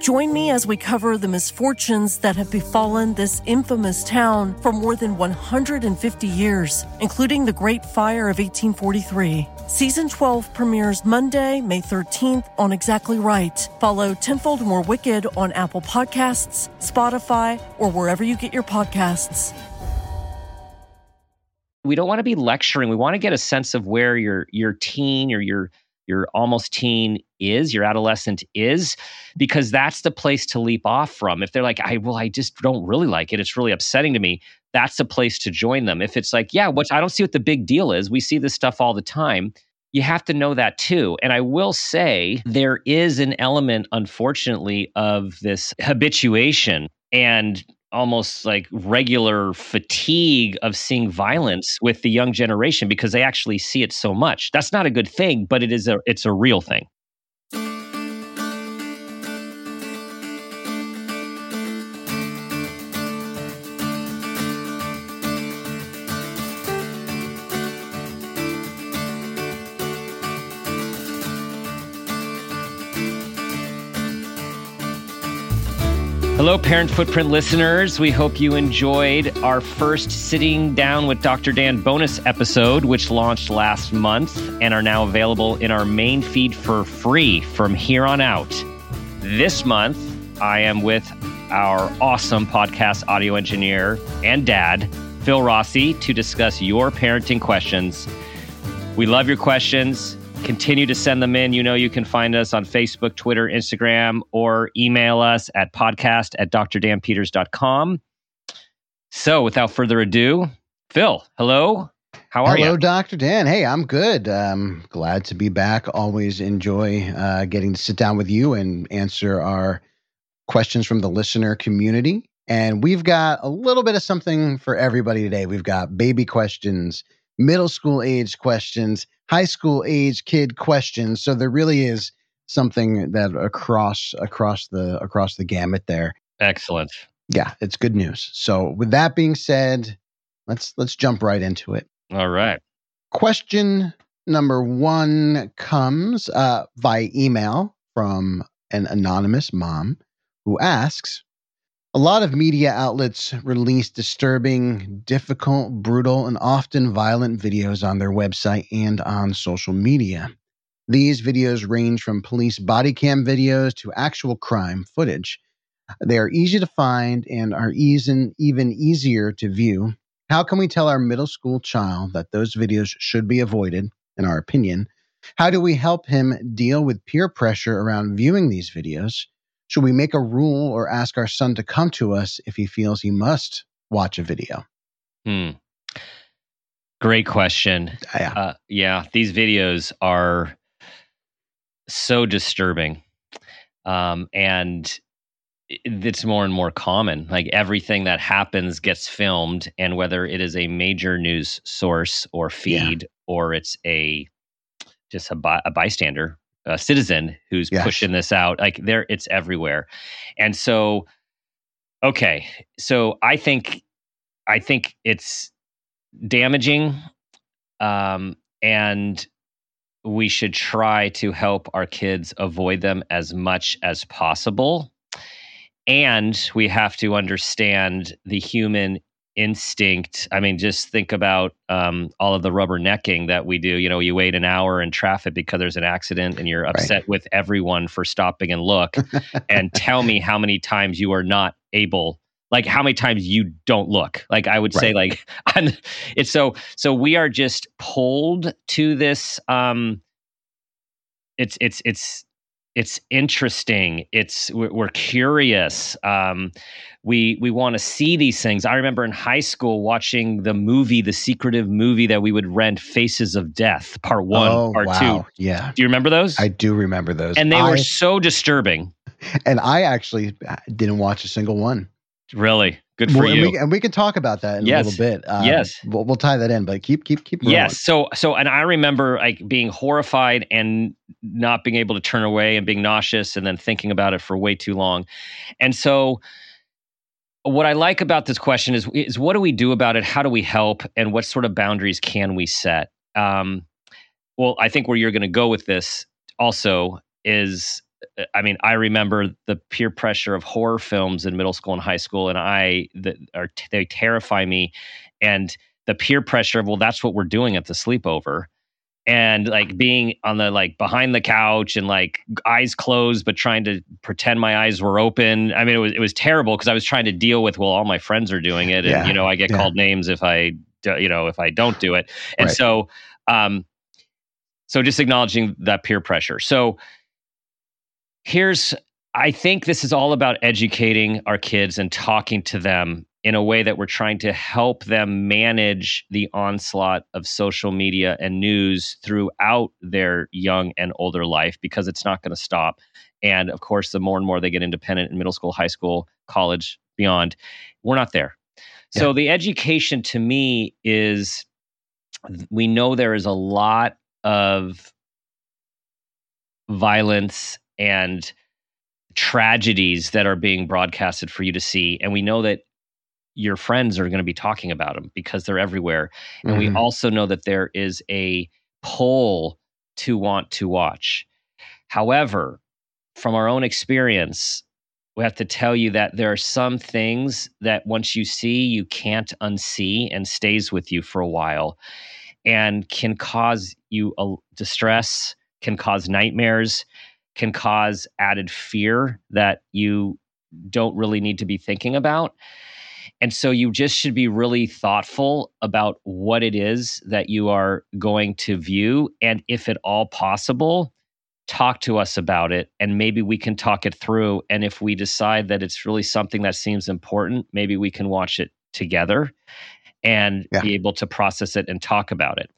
Join me as we cover the misfortunes that have befallen this infamous town for more than 150 years, including the Great Fire of 1843. Season 12 premieres Monday, May 13th on Exactly Right. Follow Tenfold More Wicked on Apple Podcasts, Spotify, or wherever you get your podcasts. We don't want to be lecturing. We want to get a sense of where your teen or your almost teen is, your adolescent is, because that's the place to leap off from. If they're like, I just don't really like it, it's really upsetting to me, that's the place to join them. If it's like, I don't see what the big deal is, we see this stuff all the time, you have to know that too. And I will say there is an element, unfortunately, of this habituation and almost like regular fatigue of seeing violence with the young generation because they actually see it so much. That's not a good thing, but it is it's a real thing. Hello, Parent Footprint listeners. We hope you enjoyed our first Sitting Down with Dr. Dan bonus episode, which launched last month and are now available in our main feed for free from here on out. This month, I am with our awesome podcast audio engineer and dad, Phil Rossi, to discuss your parenting questions. We love your questions. Continue to send them in. You know you can find us on Facebook, Twitter, Instagram, or email us at podcast@drdanpeters.com. So without further ado, Phil, hello. How are you? Hello, Dr. Dan. Hey, I'm good. Glad to be back. Always enjoy getting to sit down with you and answer our questions from the listener community. And we've got a little bit of something for everybody today. We've got baby questions, middle school age questions, high school age kid questions. So there really is something that across the gamut there. Excellent. Yeah, it's good news. So with that being said, let's jump right into it. All right. Question number one comes via email from an anonymous mom who asks, a lot of media outlets release disturbing, difficult, brutal, and often violent videos on their website and on social media. These videos range from police body cam videos to actual crime footage. They are easy to find and are even easier to view. How can we tell our middle school child that those videos should be avoided, in our opinion? How do we help him deal with peer pressure around viewing these videos? Should we make a rule or ask our son to come to us if he feels he must watch a video? Great question. Yeah. These videos are so disturbing. And it's more and more common. Like everything that happens gets filmed, and whether it is a major news source or feed or it's a bystander, a citizen who's pushing this out, like there, it's everywhere. And so, okay. So I think it's damaging. And we should try to help our kids avoid them as much as possible. And we have to understand the human instinct. I mean, just think about all of the rubbernecking that we do. You know, you wait an hour in traffic because there's an accident and you're upset with everyone for stopping and look. And tell me how many times you are not able, like how many times you don't look. Like I would say, like, it's so we are just pulled to this. It's interesting. We're curious. We want to see these things. I remember in high school watching the secretive movie that we would rent, Faces of Death, Part 1, Part 2. Yeah. Do you remember those? I do remember those. And they were so disturbing. And I actually didn't watch a single one. Really? Good for you. And we can talk about that in a little bit. We'll tie that in, but keep rolling. Yes. So, and I remember like being horrified and not being able to turn away and being nauseous and then thinking about it for way too long. And so what I like about this question is what do we do about it? How do we help? And what sort of boundaries can we set? Well, I think where you're going to go with this also is, I mean, I remember the peer pressure of horror films in middle school and high school, and they terrify me. And the peer pressure of, well, that's what we're doing at the sleepover. And like being on the like behind the couch and like eyes closed, but trying to pretend my eyes were open. I mean, it was terrible because I was trying to deal with, well, all my friends are doing it. And, I get called names if I don't do it. And so just acknowledging that peer pressure. So I think this is all about educating our kids and talking to them in a way that we're trying to help them manage the onslaught of social media and news throughout their young and older life, because it's not going to stop. And of course, the more and more they get independent in middle school, high school, college, beyond, we're not there. Yeah. So the education to me is, we know there is a lot of violence and tragedies that are being broadcasted for you to see. And we know that your friends are going to be talking about them because they're everywhere. And we also know that there is a pull to want to watch. However, from our own experience, we have to tell you that there are some things that once you see, you can't unsee and stays with you for a while and can cause you distress, can cause nightmares, can cause added fear that you don't really need to be thinking about. And so you just should be really thoughtful about what it is that you are going to view. And if at all possible, talk to us about it, and maybe we can talk it through. And if we decide that it's really something that seems important, maybe we can watch it together and be able to process it and talk about it.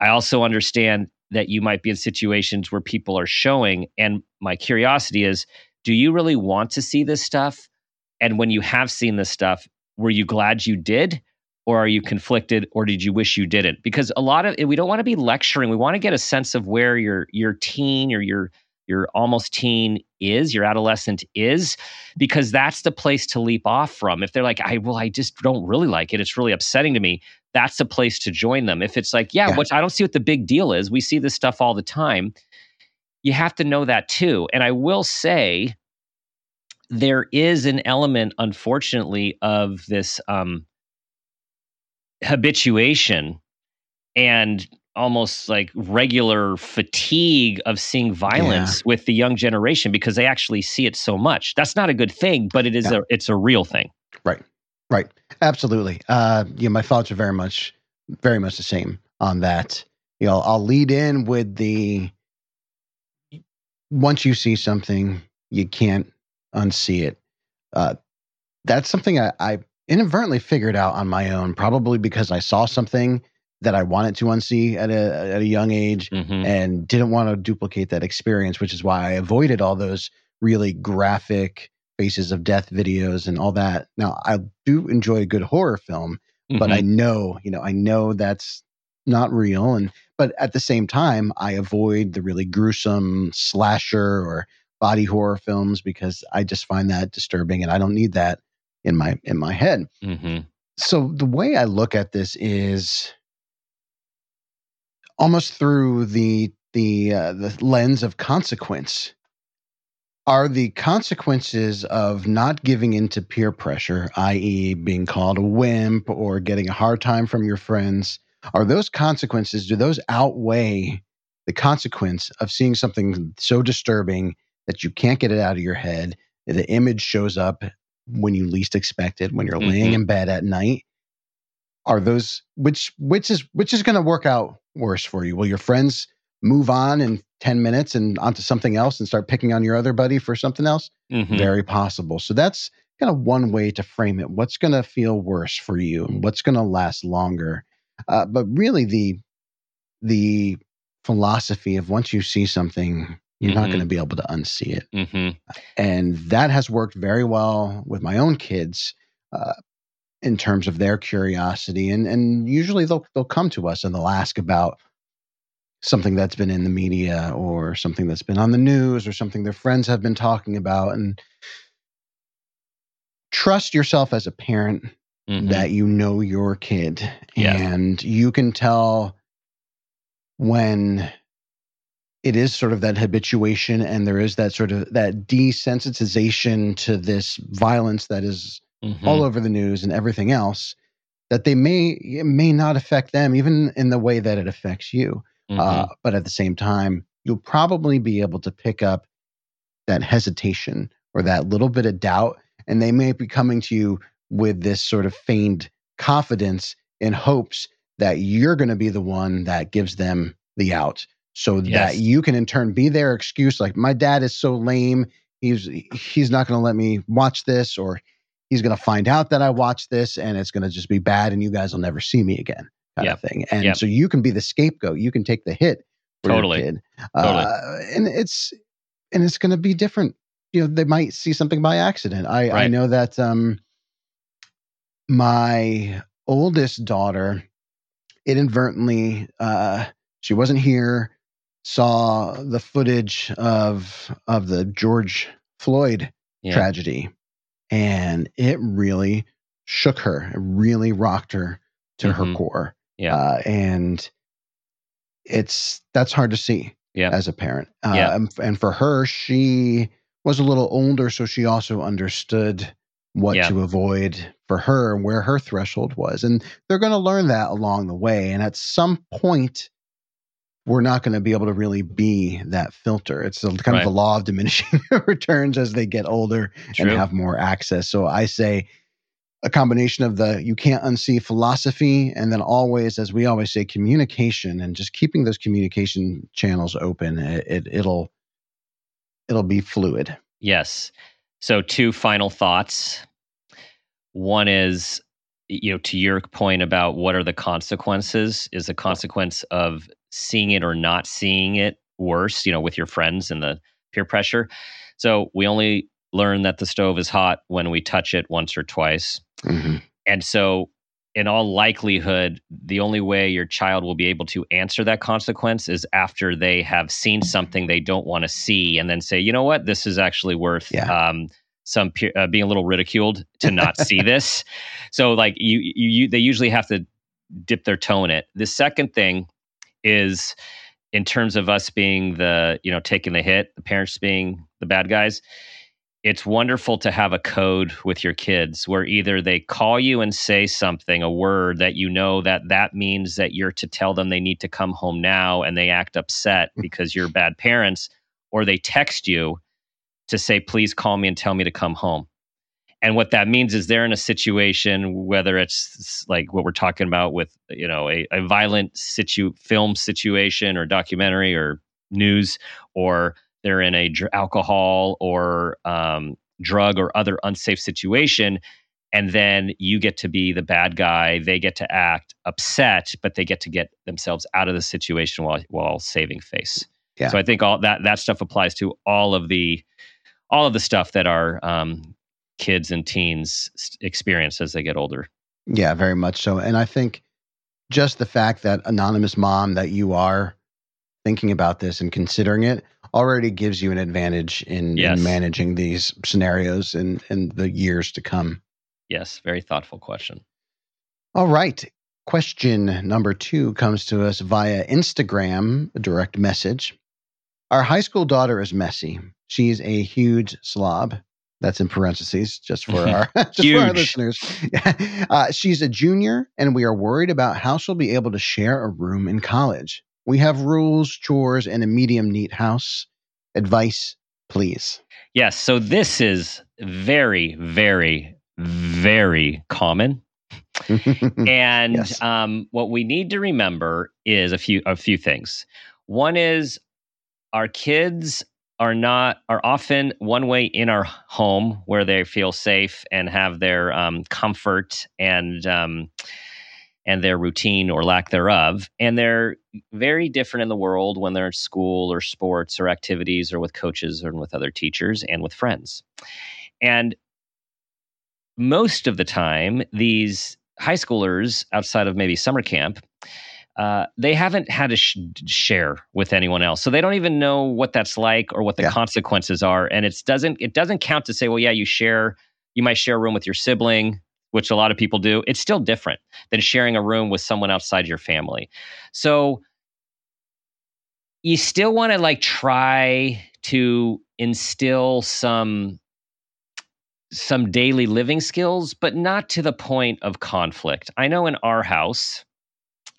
I also understand that you might be in situations where people are showing. And my curiosity is, do you really want to see this stuff? And when you have seen this stuff, were you glad you did? Or are you conflicted? Or did you wish you didn't? Because a lot of it, we don't want to be lecturing. We want to get a sense of where your teen or your almost teen is, your adolescent is, because that's the place to leap off from. If they're like, I just don't really like it, it's really upsetting to me, that's a place to join them. If it's like, I don't see what the big deal is, we see this stuff all the time, you have to know that too. And I will say, there is an element, unfortunately, of this habituation and almost like regular fatigue of seeing violence with the young generation, because they actually see it so much. That's not a good thing, but it is it's a real thing. Right. Absolutely. My thoughts are very much the same on that. I'll lead in with once you see something, you can't unsee it. That's something I inadvertently figured out on my own, probably because I saw something that I wanted to unsee at a young age and didn't want to duplicate that experience, which is why I avoided all those really graphic Faces of Death videos and all that. Now, I do enjoy a good horror film, but I know that's not real. But at the same time, I avoid the really gruesome slasher or body horror films because I just find that disturbing and I don't need that in my head. So the way I look at this is almost through the lens of consequence. Are the consequences of not giving in to peer pressure, i.e. being called a wimp or getting a hard time from your friends, are those consequences, do those outweigh the consequence of seeing something so disturbing that you can't get it out of your head? The image shows up when you least expect it, when you're laying in bed at night. Are those which is going to work out worse for you? Will your friends move on in 10 minutes and onto something else and start picking on your other buddy for something else? Very possible. So that's kind of one way to frame it. What's going to feel worse for you and what's going to last longer? But really the philosophy of once you see something, you're not going to be able to unsee it. And that has worked very well with my own kids. in terms of their curiosity. And usually they'll come to us and they'll ask about something that's been in the media or something that's been on the news or something their friends have been talking about. And trust yourself as a parent that you know your kid. Yeah. And you can tell when it is sort of that habituation and there is that sort of that desensitization to this violence that is all over the news and everything else, that it may not affect them even in the way that it affects you. But at the same time, you'll probably be able to pick up that hesitation or that little bit of doubt. And they may be coming to you with this sort of feigned confidence in hopes that you're going to be the one that gives them the out. So that you can in turn be their excuse. Like, my dad is so lame. He's not going to let me watch this, or he's going to find out that I watched this and it's going to just be bad and you guys will never see me again. Kind of thing. And so you can be the scapegoat. You can take the hit for your kid. And it's going to be different. You know, they might see something by accident. I know that my oldest daughter inadvertently, she wasn't here, saw the footage of the George Floyd tragedy, and it really shook her. It really rocked her to her core. And that's hard to see as a parent. And for her, she was a little older, so she also understood what to avoid for her and where her threshold was. And they're going to learn that along the way. And at some point, we're not going to be able to really be that filter. It's kind of the law of diminishing returns as they get older and have more access. So I say, a combination of the you can't unsee philosophy, and then always, as we always say, communication, and just keeping those communication channels open. It'll be fluid. Yes. So two final thoughts. One is, to your point about what are the consequences, is the consequence of seeing it or not seeing it worse, with your friends and the peer pressure. So we only learn that the stove is hot when we touch it once or twice. And so in all likelihood, the only way your child will be able to answer that consequence is after they have seen something they don't want to see and then say, you know what, this is actually worth being a little ridiculed to not see this. So like they usually have to dip their toe in it. The second thing is, in terms of us being taking the hit, the parents being the bad guys, it's wonderful to have a code with your kids where either they call you and say something, a word that that means that you're to tell them they need to come home now, and they act upset because you're bad parents, or they text you to say, please call me and tell me to come home. And what that means is they're in a situation, whether it's like what we're talking about with, a violent film situation or documentary or news, or they're in a alcohol or drug or other unsafe situation, and then you get to be the bad guy. They get to act upset, but they get to get themselves out of the situation while saving face. Yeah. So I think all that stuff applies to all of the stuff that our kids and teens experience as they get older. Yeah, very much so. And I think just the fact that, anonymous mom, that you are thinking about this and considering it already gives you an advantage in managing these scenarios in the years to come. Yes, very thoughtful question. All right. Question number 2 comes to us via Instagram, a direct message. Our high school daughter is messy. She's a huge slob. That's in parentheses, just for our listeners. She's a junior, and we are worried about how she'll be able to share a room in college. We have rules, chores, and a medium neat house. Advice, please. Yes. So this is very, very, very common. And what we need to remember is a few things. One is, our kids are often one way in our home where they feel safe and have their comfort and their routine or lack thereof. And they're very different in the world when they're in school or sports or activities or with coaches or with other teachers and with friends. And most of the time, these high schoolers, outside of maybe summer camp, they haven't had a share with anyone else. So they don't even know what that's like or what the consequences are. And it doesn't count to say, well, yeah, you might share a room with your sibling, which a lot of people do. It's still different than sharing a room with someone outside your family. So you still want to try to instill some daily living skills, but not to the point of conflict. I know in our house,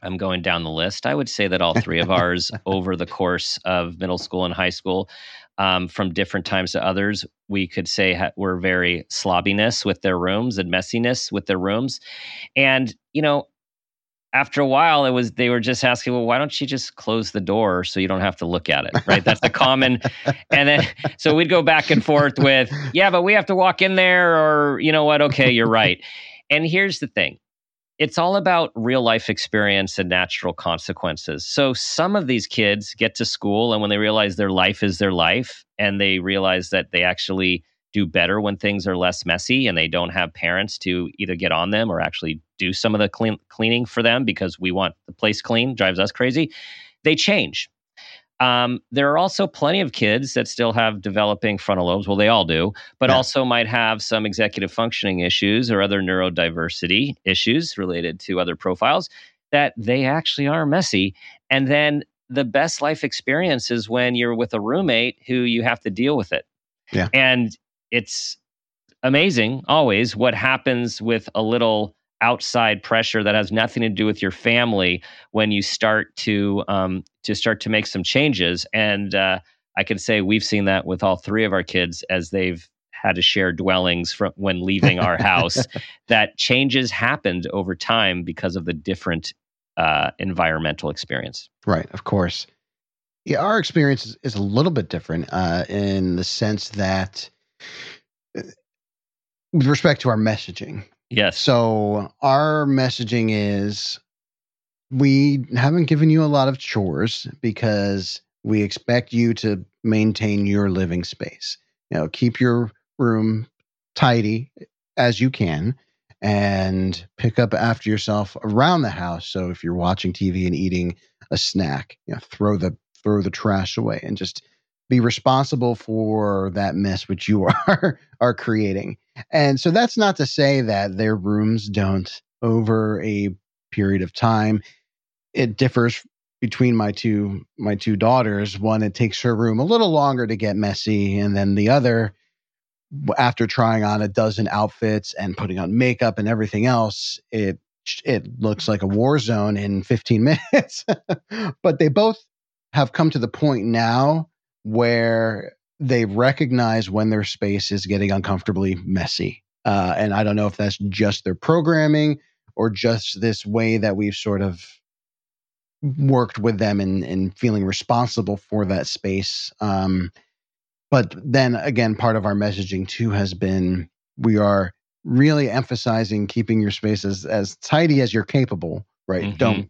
I'm going down the list, I would say that all three of ours over the course of middle school and high school, from different times to others, we could say we're very slobbiness with their rooms and messiness with their rooms. And, after a while, they were just asking, well, why don't you just close the door so you don't have to look at it, right? That's the common. And then, so we'd go back and forth with, yeah, but we have to walk in there, or you know what? Okay, you're right. And here's the thing. It's all about real life experience and natural consequences. So some of these kids get to school, and when they realize their life is their life, and they realize that they actually do better when things are less messy and they don't have parents to either get on them or actually do some of the cleaning for them, because we want the place clean, drives us crazy. They change. There are also plenty of kids that still have developing frontal lobes. Well, they all do, but also might have some executive functioning issues or other neurodiversity issues related to other profiles, that they actually are messy. And then the best life experience is when you're with a roommate who you have to deal with it. Yeah. And it's amazing always what happens with a little outside pressure that has nothing to do with your family when you start to make some changes. And I can say we've seen that with all three of our kids as they've had to share dwellings from when leaving our house, that changes happened over time because of the different environmental experience. Right, of course. Yeah, our experience is a little bit different in the sense that with respect to our messaging. Yes. So our messaging is, we haven't given you a lot of chores because we expect you to maintain your living space. Keep your room tidy as you can and pick up after yourself around the house. So if you're watching TV and eating a snack, throw the trash away and just be responsible for that mess which you are creating. And so that's not to say that their rooms don't, over a period of time. It differs between my two daughters. One, it takes her room a little longer to get messy, and then the other, after trying on a dozen outfits and putting on makeup and everything else, it looks like a war zone in 15 minutes. But they both have come to the point now where they recognize when their space is getting uncomfortably messy. And I don't know if that's just their programming or just this way that we've sort of worked with them in feeling responsible for that space. But then again, part of our messaging too has been, we are really emphasizing keeping your space as tidy as you're capable, right? Mm-hmm.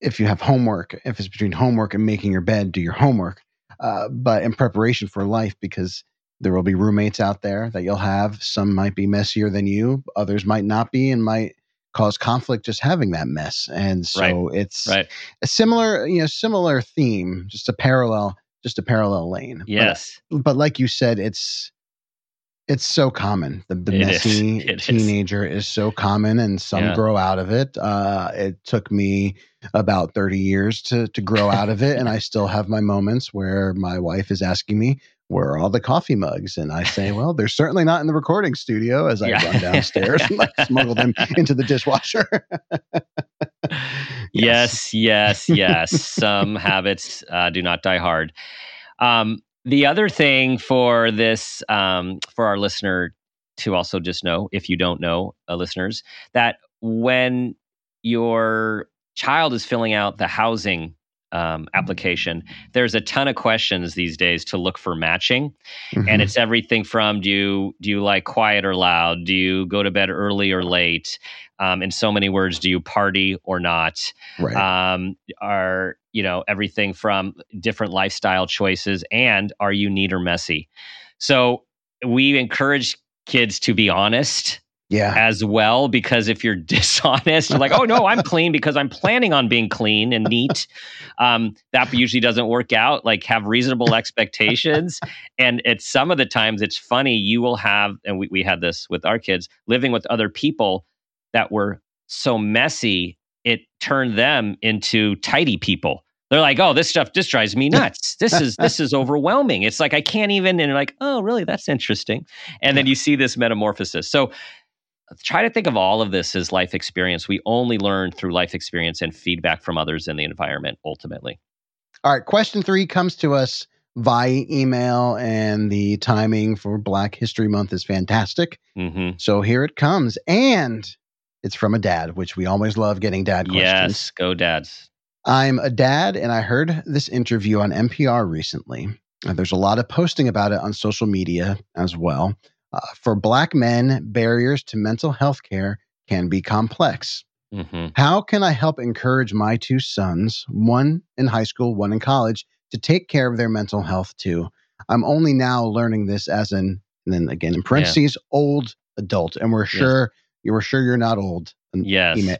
If you have homework, if it's between homework and making your bed, do your homework. But in preparation for life, because there will be roommates out there that you'll have. Some might be messier than you. Others might not be and might cause conflict just having that mess. And so it's a similar theme, just a parallel lane. Yes. But like you said, it's so common. The messy teenager is so common, and some grow out of it. It took me about 30 years to grow out of it, and I still have my moments where my wife is asking me, where are all the coffee mugs? And I say, well, they're certainly not in the recording studio, as I run downstairs and smuggle them into the dishwasher. Yes. Some habits do not die hard. The other thing for this, for our listener to also just know, if you don't know, listeners, that when your child is filling out the housing application, there's a ton of questions these days to look for matching. Mm-hmm. And it's everything from, do you like quiet or loud? Do you go to bed early or late? In so many words, do you party or not? Right. Everything from different lifestyle choices, and are you neat or messy? So we encourage kids to be honest Yeah. As well, because if you're dishonest, you're like, oh no, I'm clean because I'm planning on being clean and neat. That usually doesn't work out. Like, have reasonable expectations. And at some of the times, it's funny, you will have, and we had this with our kids, living with other people that were so messy, it turned them into tidy people. They're like, oh, this stuff just drives me nuts. This is overwhelming. It's like, I can't even, and you're like, oh, really? That's interesting. And then you see this metamorphosis. So try to think of all of this as life experience. We only learn through life experience and feedback from others in the environment, ultimately. All right. Question 3 comes to us via email, and the timing for Black History Month is fantastic. Mm-hmm. So here it comes. And it's from a dad, which we always love getting dad questions. Yes, go dads. I'm a dad, and I heard this interview on NPR recently. There's a lot of posting about it on social media as well. For Black men, barriers to mental health care can be complex. Mm-hmm. How can I help encourage my 2 sons, one in high school, one in college, to take care of their mental health too? I'm only now learning this as an, and then again in parentheses, old adult. And we're sure, you're sure you're not old. Yes,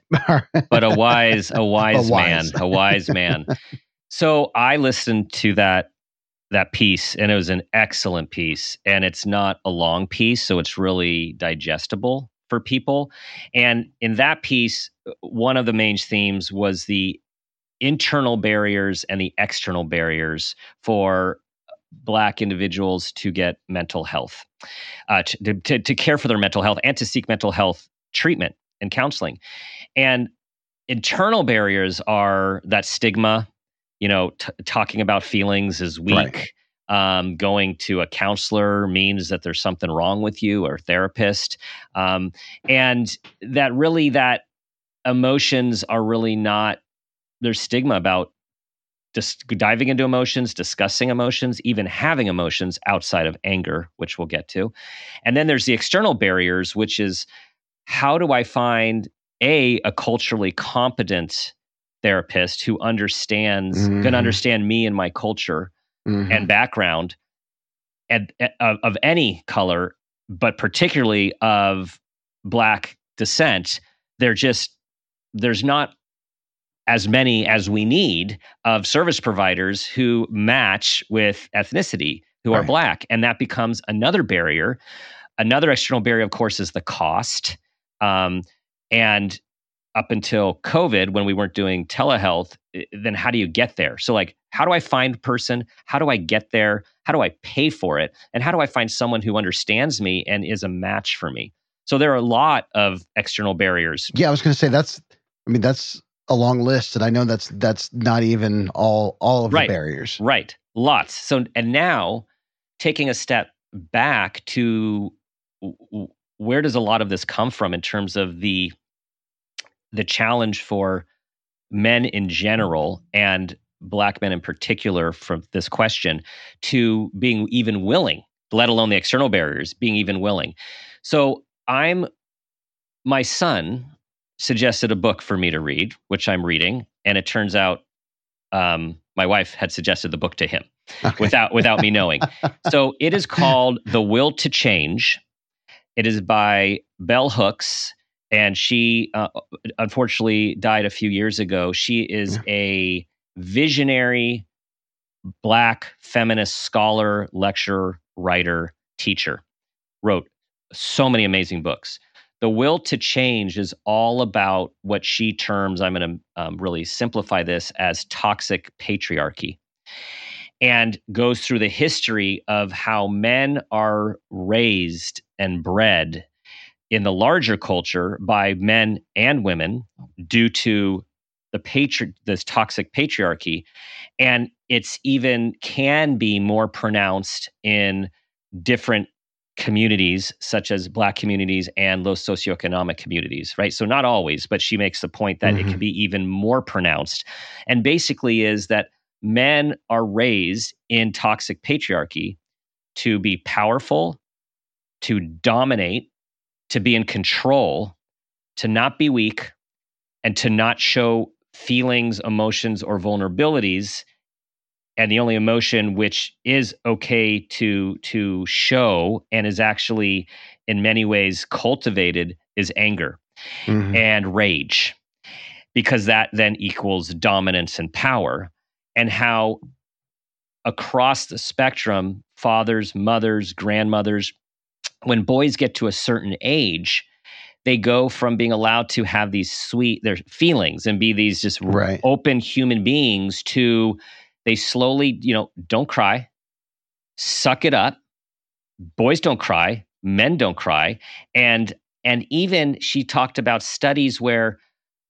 but a wise man. So I listened to that piece, and it was an excellent piece, and it's not a long piece, so it's really digestible for people. And in that piece, one of the main themes was the internal barriers and the external barriers for Black individuals to get mental health, to care for their mental health and to seek mental health treatment and counseling. And internal barriers are that stigma, talking about feelings is weak. Right. Going to a counselor means that there's something wrong with you, or a therapist. And that really, that emotions are really not, there's stigma about just diving into emotions, discussing emotions, even having emotions outside of anger, which we'll get to. And then there's the external barriers, which is, how do I find a culturally competent therapist who understands, going to understand me and my culture and background, and of any color, but particularly of Black descent? There's not as many as we need of service providers who match with ethnicity, who are Black. And that becomes another barrier. Another external barrier, of course, is the cost. And up until COVID, when we weren't doing telehealth, then how do you get there? So like, how do I find a person? How do I get there? How do I pay for it? And how do I find someone who understands me and is a match for me? So there are a lot of external barriers. Yeah, I was going to say that's a long list, and I know that's not even all of the barriers. Right, lots. So, and now taking a step back to where does a lot of this come from in terms of the challenge for men in general and Black men in particular from this question to being even willing, let alone the external barriers, being even willing. So my son suggested a book for me to read, which I'm reading. And it turns out my wife had suggested the book to him without me knowing. So it is called The Will to Change. It is by Bell Hooks, and she unfortunately died a few years ago. She is a visionary Black feminist scholar, lecturer, writer, teacher. Wrote so many amazing books. The Will to Change is all about what she terms, I'm going to really simplify this, as toxic patriarchy, and goes through the history of how men are raised and bred in the larger culture by men and women due to this toxic patriarchy. And it's even can be more pronounced in different communities, such as Black communities and low socioeconomic communities, right? So not always, but she makes the point that it can be even more pronounced. And basically is that men are raised in toxic patriarchy to be powerful, to dominate, to be in control, to not be weak, and to not show feelings, emotions, or vulnerabilities and the only emotion which is okay to show and is actually in many ways cultivated is anger and rage, because that then equals dominance and power. And how across the spectrum, fathers, mothers, grandmothers, when boys get to a certain age, they go from being allowed to have these sweet, their feelings and be these just open human beings to they slowly, you know, don't cry, suck it up. Boys don't cry, men don't cry. And even she talked about studies where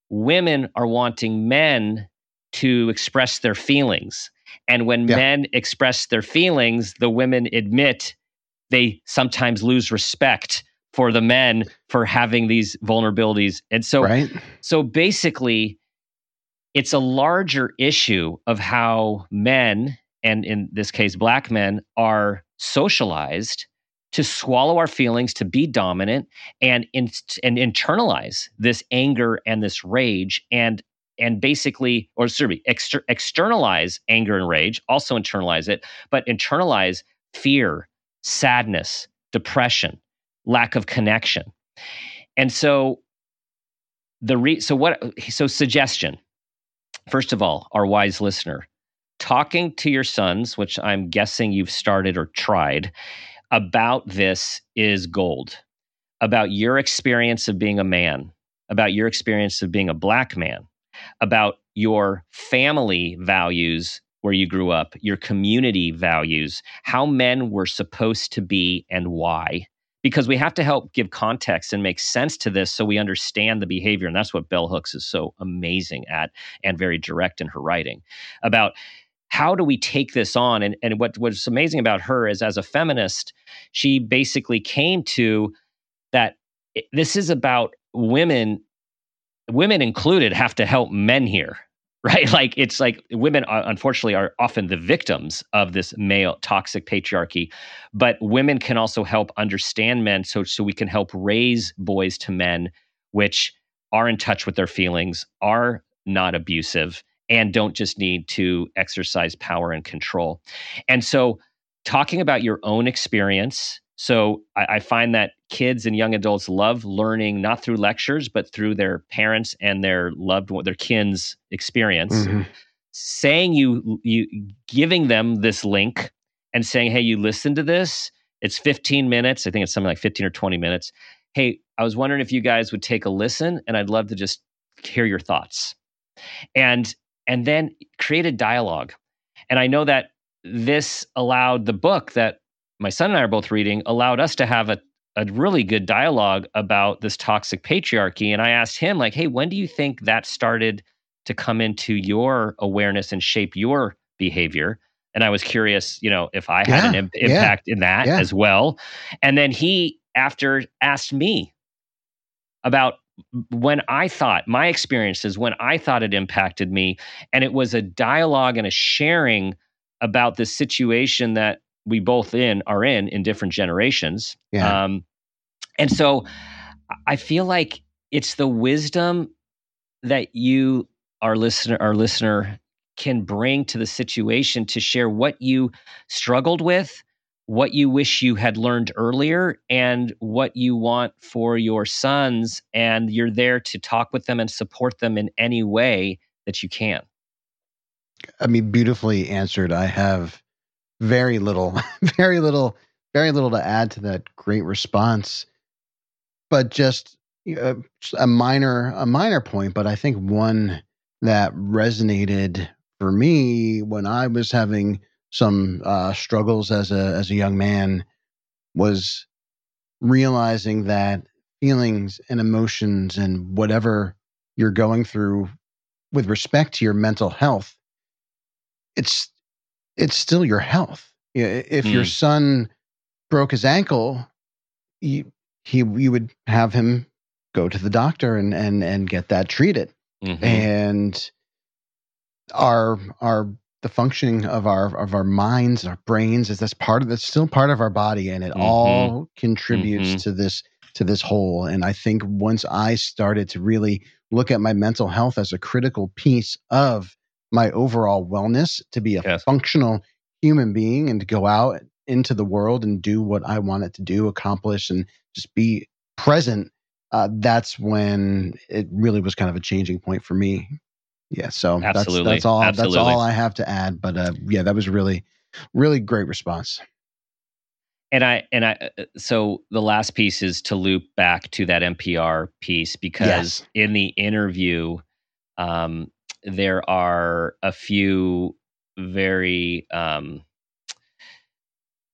women are wanting men to express their feelings. And when men express their feelings, the women admit they sometimes lose respect for the men for having these vulnerabilities. And so, so basically, it's a larger issue of how men, and in this case, Black men, are socialized to swallow our feelings, to be dominant, and internalize this anger and this rage, and basically, or externalize anger and rage, also internalize it, but internalize fear, sadness, depression, lack of connection. And so suggestion, first of all, our wise listener, talking to your sons, which I'm guessing you've started or tried, about this is gold, about your experience of being a man, about your experience of being a Black man, about your family values where you grew up, your community values, how men were supposed to be and why. Because we have to help give context and make sense to this so we understand the behavior. And that's what Bell Hooks is so amazing at and very direct in her writing about how do we take this on. And what was amazing about her is, as a feminist, she basically came to that this is about women included have to help men here. Right? Like, it's like women, unfortunately, are often the victims of this male toxic patriarchy, but women can also help understand men so we can help raise boys to men which are in touch with their feelings, are not abusive, and don't just need to exercise power and control. And so talking about your own experience. So I find that kids and young adults love learning not through lectures, but through their parents and their loved one, their kin's experience. Saying you giving them this link and saying, hey, you listen to this. It's 15 minutes. I think it's something like 15 or 20 minutes. Hey, I was wondering if you guys would take a listen, and I'd love to just hear your thoughts. And then create a dialogue. And I know that this allowed the book that my son and I are both reading allowed us to have a really good dialogue about this toxic patriarchy. And I asked him, like, hey, when do you think that started to come into your awareness and shape your behavior? And I was curious, you know, if I had an impact in that as well. And then he asked me about when I thought my experiences, when I thought it impacted me. And it was a dialogue and a sharing about this situation that we both are in different generations. And so I feel like it's the wisdom that you, our listener, can bring to the situation to share what you struggled with, what you wish you had learned earlier, and what you want for your sons. And you're there to talk with them and support them in any way that you can. I mean, beautifully answered. I have very little to add to that great response, but just a minor point. But I think one that resonated for me when I was having some struggles as a young man was realizing that feelings and emotions and whatever you're going through with respect to your mental health, it's still your health. If your son broke his ankle, you would have him go to the doctor and get that treated. And the functioning of our minds and our brains is that's still part of our body, and it all contributes to this whole. And I think once I started to really look at my mental health as a critical piece of my overall wellness, to be a functional human being and to go out into the world and do what I want it to do, accomplish, and just be present. That's when it really was kind of a changing point for me. Yeah. So That's all I have to add. But yeah, that was really, really great response. And I, so the last piece is to loop back to that NPR piece, because in the interview, there are a few very,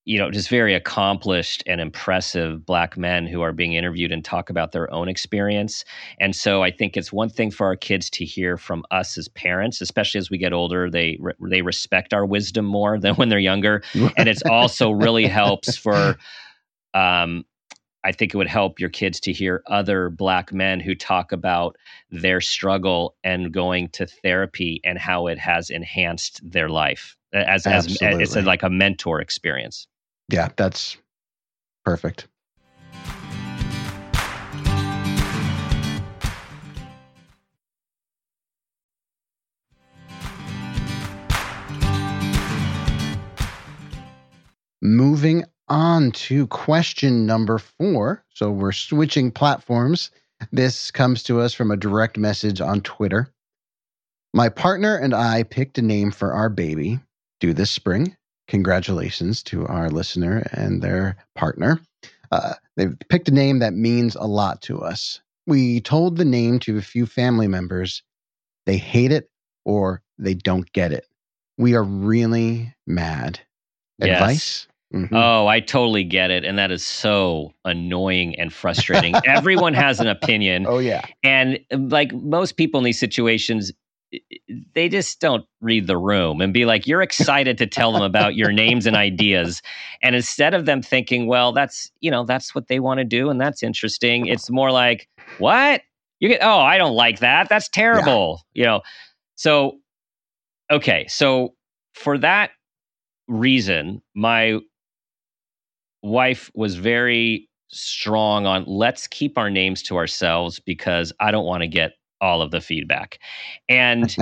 just very accomplished and impressive Black men who are being interviewed and talk about their own experience. And so I think it's one thing for our kids to hear from us as parents, especially as we get older. They respect our wisdom more than when they're younger. And it's also really helps for, I think it would help your kids to hear other Black men who talk about their struggle and going to therapy and how it has enhanced their life as it's like a mentor experience. Yeah, that's perfect. Moving on to question number 4. So we're switching platforms. This comes to us from a direct message on Twitter. My partner and I picked a name for our baby due this spring. Congratulations to our listener and their partner. They've picked a name that means a lot to us. We told the name to a few family members. They hate it or they don't get it. We are really mad. Yes. Advice? Mm-hmm. Oh, I totally get it. And that is so annoying and frustrating. Everyone has an opinion. Oh, yeah. And like most people in these situations, they just don't read the room and be like, you're excited to tell them about your names and ideas. And instead of them thinking, well, that's what they want to do and that's interesting, it's more like, what? Oh, I don't like that. That's terrible. Yeah. So, okay. So for that reason, my wife was very strong on, let's keep our names to ourselves because I don't want to get all of the feedback. And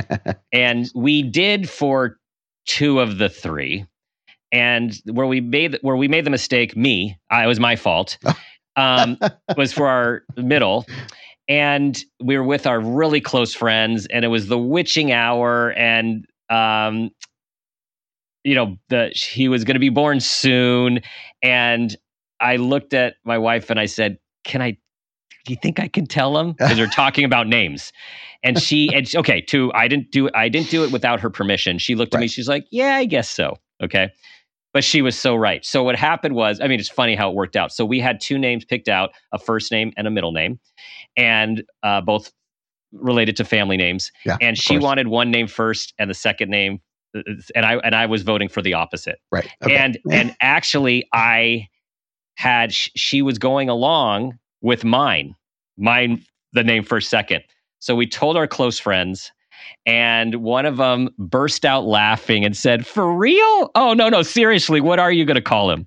we did for 2 of the 3. And where we made the mistake, it was my fault, was for our middle. And we were with our really close friends and it was the witching hour and he was going to be born soon. And I looked at my wife and I said, do you think I can tell them? Because they're talking about names. And I didn't do it without her permission. She looked at me, she's like, yeah, I guess so. Okay. But she was so right. So what happened was, it's funny how it worked out. So we had 2 names picked out, a first name and a middle name, and both related to family names. Yeah, and she wanted one name first and the second name. And I was voting for the opposite. Right. Okay. And actually she was going along with mine, the name first, second. So we told our close friends and one of them burst out laughing and said, for real? Oh, no, seriously, what are you going to call him?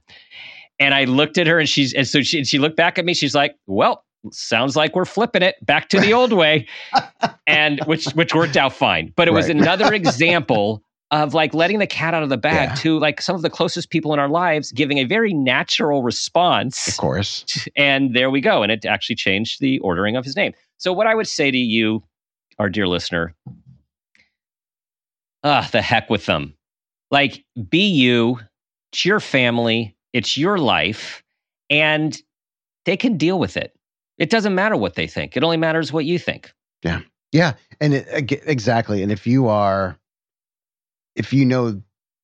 And I looked at her and so she looked back at me. She's like, well, sounds like we're flipping it back to the old way. And which worked out fine. But it was another example of like letting the cat out of the bag to like some of the closest people in our lives, giving a very natural response. Of course. And there we go. And it actually changed the ordering of his name. So what I would say to you, our dear listener, the heck with them. Like, be you, it's your family, it's your life, and they can deal with it. It doesn't matter what they think. It only matters what you think. Yeah. Yeah. And exactly. And if you know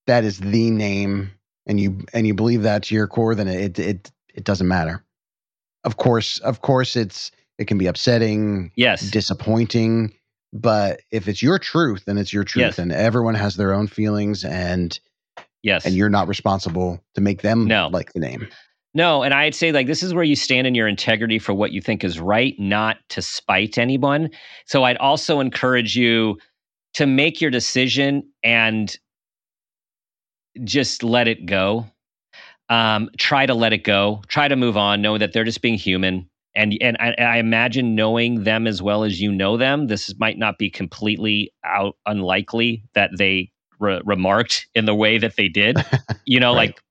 that is the name and you believe that's your core, then it doesn't matter. Of course it can be upsetting, disappointing, but if it's your truth, then it's your truth, and everyone has their own feelings and you're not responsible to make them like the name. No, and I'd say like this is where you stand in your integrity for what you think is right, not to spite anyone. So I'd also encourage you to make your decision and just let it go. Try to let it go. Try to move on. Know that they're just being human And I imagine knowing them as well as you know them, this might not be completely unlikely that they remarked in the way that they did. You know, right. Like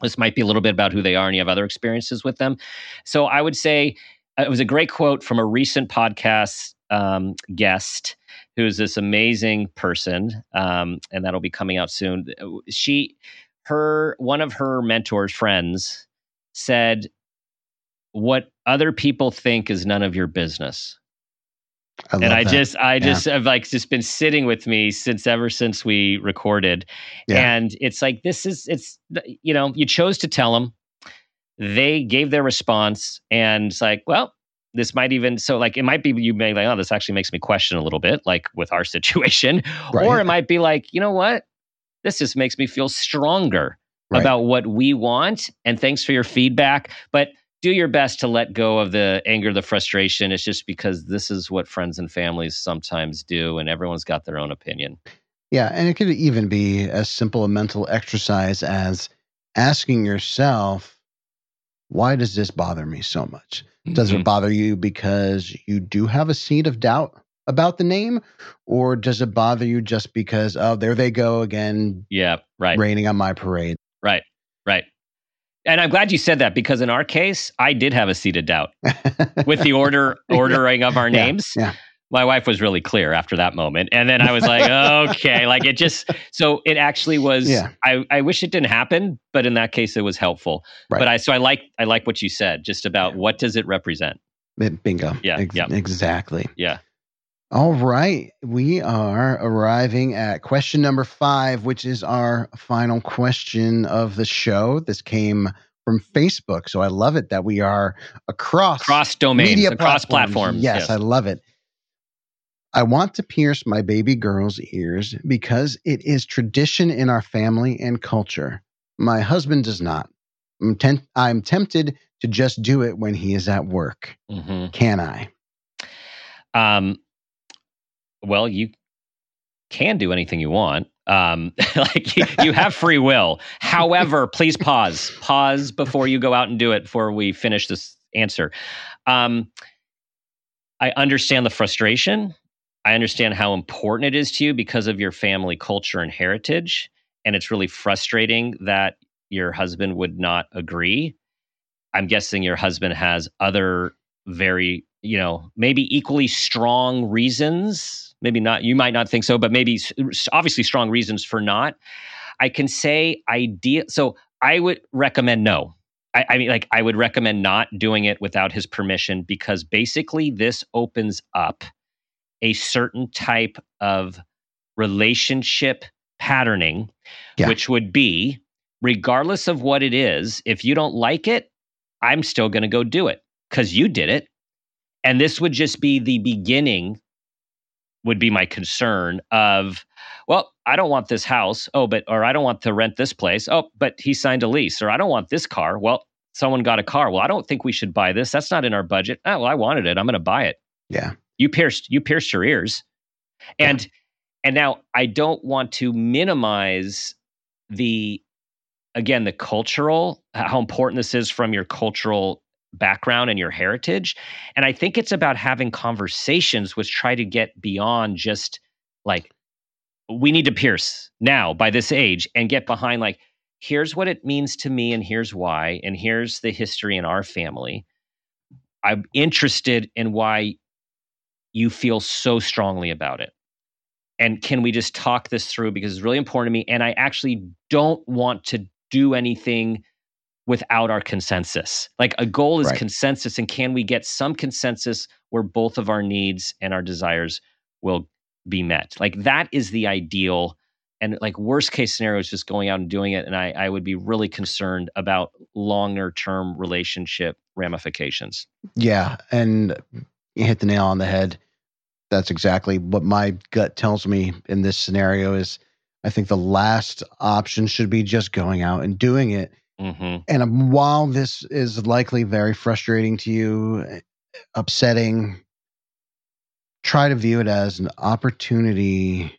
this might be a little bit about who they are, and you have other experiences with them. So I would say it was a great quote from a recent podcast guest, who's this amazing person, and that'll be coming out soon. One of her mentor's friends said, "What other people think is none of your business." I just have like just been sitting with me ever since we recorded. Yeah. And it's like, you chose to tell them, they gave their response, and it's like, well, this might even, so like, it might be, you may like, oh, this actually makes me question a little bit, like with our situation, right. Or it might be like, you know what? This just makes me feel stronger about what we want. And thanks for your feedback, but do your best to let go of the anger, the frustration. It's just because this is what friends and families sometimes do, and everyone's got their own opinion. Yeah, and it could even be as simple a mental exercise as asking yourself, why does this bother me so much? Does it bother you because you do have a seed of doubt about the name, or does it bother you just because, oh, there they go again, raining on my parade? Right. And I'm glad you said that, because in our case, I did have a seed of doubt with the ordering of our names. Yeah. My wife was really clear after that moment. And then I was like, okay, like it just, so it actually was, I wish it didn't happen, but in that case, it was helpful. Right. But I like what you said just about what does it represent? Bingo. Yeah. Exactly. Yeah. All right. We are arriving at question number 5, which is our final question of the show. This came from Facebook, so I love it that we are across domains, media across platforms. Yes, I love it. I want to pierce my baby girl's ears because it is tradition in our family and culture. My husband does not. I'm tempted to just do it when he is at work. Mm-hmm. Can I? Well, you can do anything you want. Like you have free will. However, please pause before you go out and do it before we finish this answer. I understand the frustration. I understand how important it is to you because of your family culture and heritage. And it's really frustrating that your husband would not agree. I'm guessing your husband has other very, maybe equally strong reasons. Maybe not, you might not think so, but maybe obviously strong reasons for not. I can say idea. So I would recommend no. I would recommend not doing it without his permission, because basically this opens up a certain type of relationship patterning, which would be, regardless of what it is, if you don't like it, I'm still going to go do it because you did it. And this would just be the beginning, would be my concern of, well, I don't want this house. Oh, or I don't want to rent this place. Oh, but he signed a lease. Or I don't want this car. Well, someone got a car. Well, I don't think we should buy this. That's not in our budget. Oh, well, I wanted it. I'm going to buy it. Yeah. You pierced your ears. And now I don't want to minimize the cultural, how important this is from your cultural background and your heritage. And I think it's about having conversations which try to get beyond just like, we need to pierce now by this age, and get behind like, here's what it means to me, and here's why, and here's the history in our family. I'm interested in why you feel so strongly about it. And can we just talk this through, because it's really important to me, and I actually don't want to do anything without our consensus. Like a goal is consensus, and can we get some consensus where both of our needs and our desires will be met? Like that is the ideal, and like worst case scenario is just going out and doing it. And I would be really concerned about longer term relationship ramifications. Yeah, and you hit the nail on the head. That's exactly what my gut tells me in this scenario is, I think the last option should be just going out and doing it. Mm-hmm. And while this is likely very frustrating to you, upsetting, try to view it as an opportunity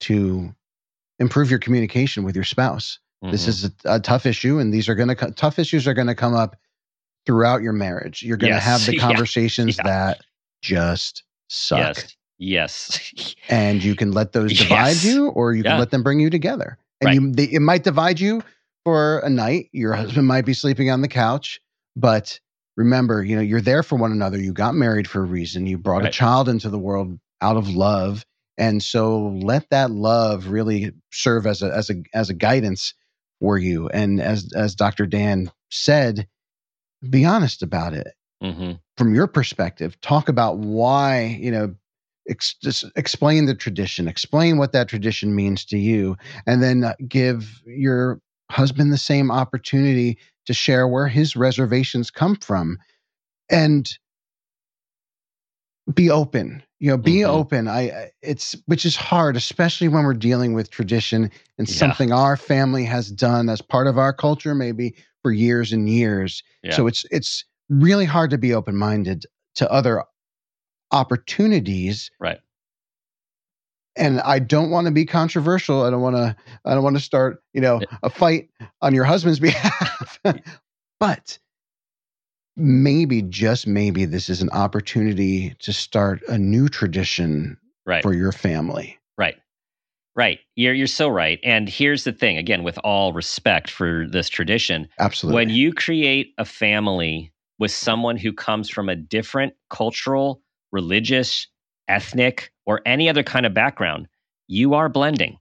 to improve your communication with your spouse. Mm-hmm. This is a tough issue, and tough issues are going to come up. throughout your marriage. You're going to have the conversations that just suck. Yes. And you can let those divide you, or you can let them bring you together. And it might divide you for a night. Your husband might be sleeping on the couch, but remember, you know, you're there for one another. You got married for a reason. You brought a child into the world out of love. And so let that love really serve as a guidance for you. And as Dr. Dan said, be honest about it. Mm-hmm. From your perspective, talk about why, you know, just explain the tradition, explain what that tradition means to you, and then give your husband the same opportunity to share where his reservations come from, and be open. You know, be open. Which is hard, especially when we're dealing with tradition and something our family has done as part of our culture, maybe for years and years. Yeah. So it's really hard to be open-minded to other opportunities. Right. And I don't want to be controversial. I don't want to start, you know, a fight on your husband's behalf. But maybe, just maybe, this is an opportunity to start a new tradition for your family. Right. You're so right. And here's the thing, again, with all respect for this tradition. Absolutely. When you create a family with someone who comes from a different cultural, religious, ethnic, or any other kind of background, you are blending.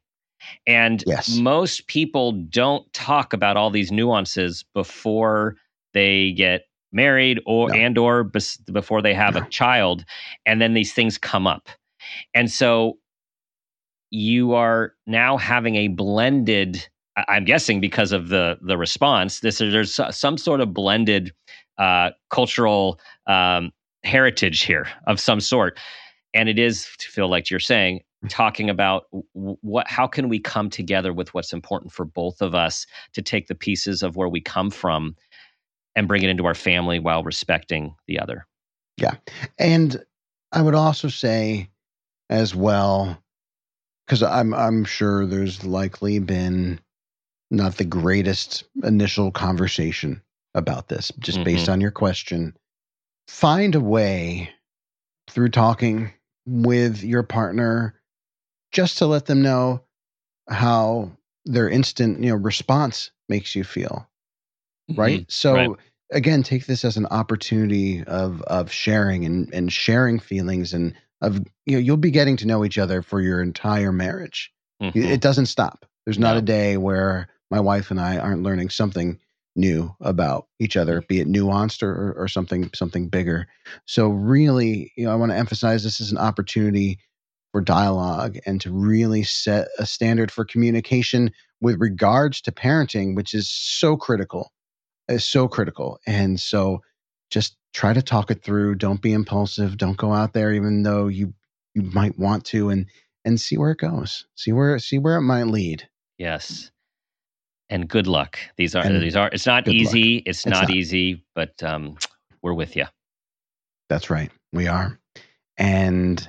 And most people don't talk about all these nuances before they get married or before they have a child, and then these things come up. And so you are now having a blended, I'm guessing because of the response, there's some sort of blended cultural heritage here of some sort. And it is, Phil, like you're saying, talking about how can we come together with what's important for both of us, to take the pieces of where we come from and bring it into our family while respecting the other. Yeah. And I would also say as well, because I'm sure there's likely been not the greatest initial conversation about this, just based on your question, find a way through talking with your partner just to let them know how their instant, you know, response makes you feel. Right? So again, take this as an opportunity of sharing and sharing feelings, and of, you know, you'll be getting to know each other for your entire marriage. It doesn't stop. There's not a day where my wife and I aren't learning something new about each other, be it nuanced or something bigger. So really, you know, I want to emphasize this is an opportunity for dialogue and to really set a standard for communication with regards to parenting, which is so critical. Is so critical. And so just try to talk it through. Don't be impulsive. Don't go out there, even though you might want to, and see where it goes. See where it might lead. Yes. And good luck. These are it's not easy. It's not easy, but we're with you. That's right. We are. And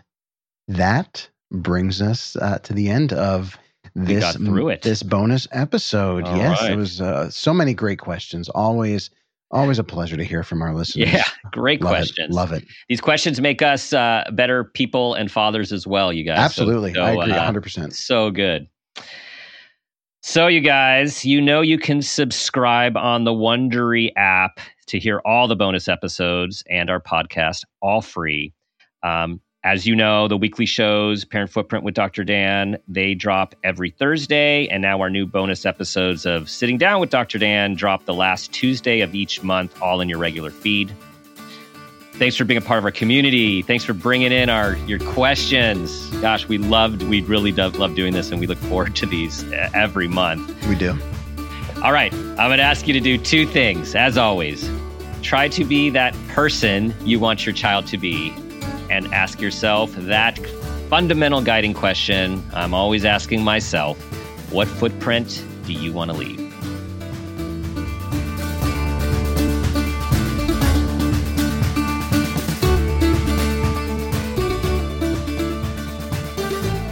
that brings us to the end of this bonus episode. All yes, right. It was so many great questions. Always a pleasure to hear from our listeners. Yeah, great questions. Love it. These questions make us better people and fathers as well, you guys. Absolutely. So, I agree 100%. So good. So you guys, you know you can subscribe on the Wondery app to hear all the bonus episodes and our podcast, all free. As you know, the weekly shows, Parent Footprint with Dr. Dan, they drop every Thursday. And now our new bonus episodes of Sitting Down with Dr. Dan drop the last Tuesday of each month, all in your regular feed. Thanks for being a part of our community. Thanks for bringing in your questions. Gosh, we really love doing this, and we look forward to these every month. We do. All right, I'm going to ask you to do two things, as always. Try to be that person you want your child to be, and ask yourself that fundamental guiding question I'm always asking myself: what footprint do you want to leave?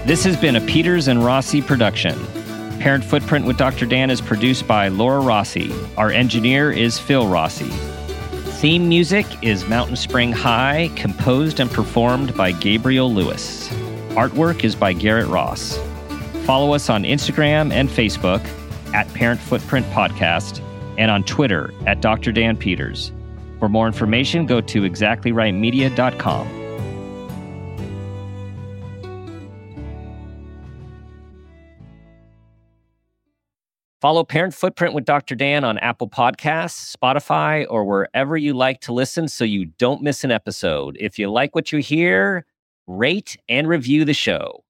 This has been a Peters and Rossi production. Parent Footprint with Dr. Dan is produced by Laura Rossi. Our engineer is Phil Rossi. Theme music is Mountain Spring High, composed and performed by Gabriel Lewis. Artwork is by Garrett Ross. Follow us on Instagram and Facebook at Parent Footprint Podcast and on Twitter at Dr. Dan Peters. For more information, go to exactlyrightmedia.com. Follow Parent Footprint with Dr. Dan on Apple Podcasts, Spotify, or wherever you like to listen so you don't miss an episode. If you like what you hear, rate and review the show.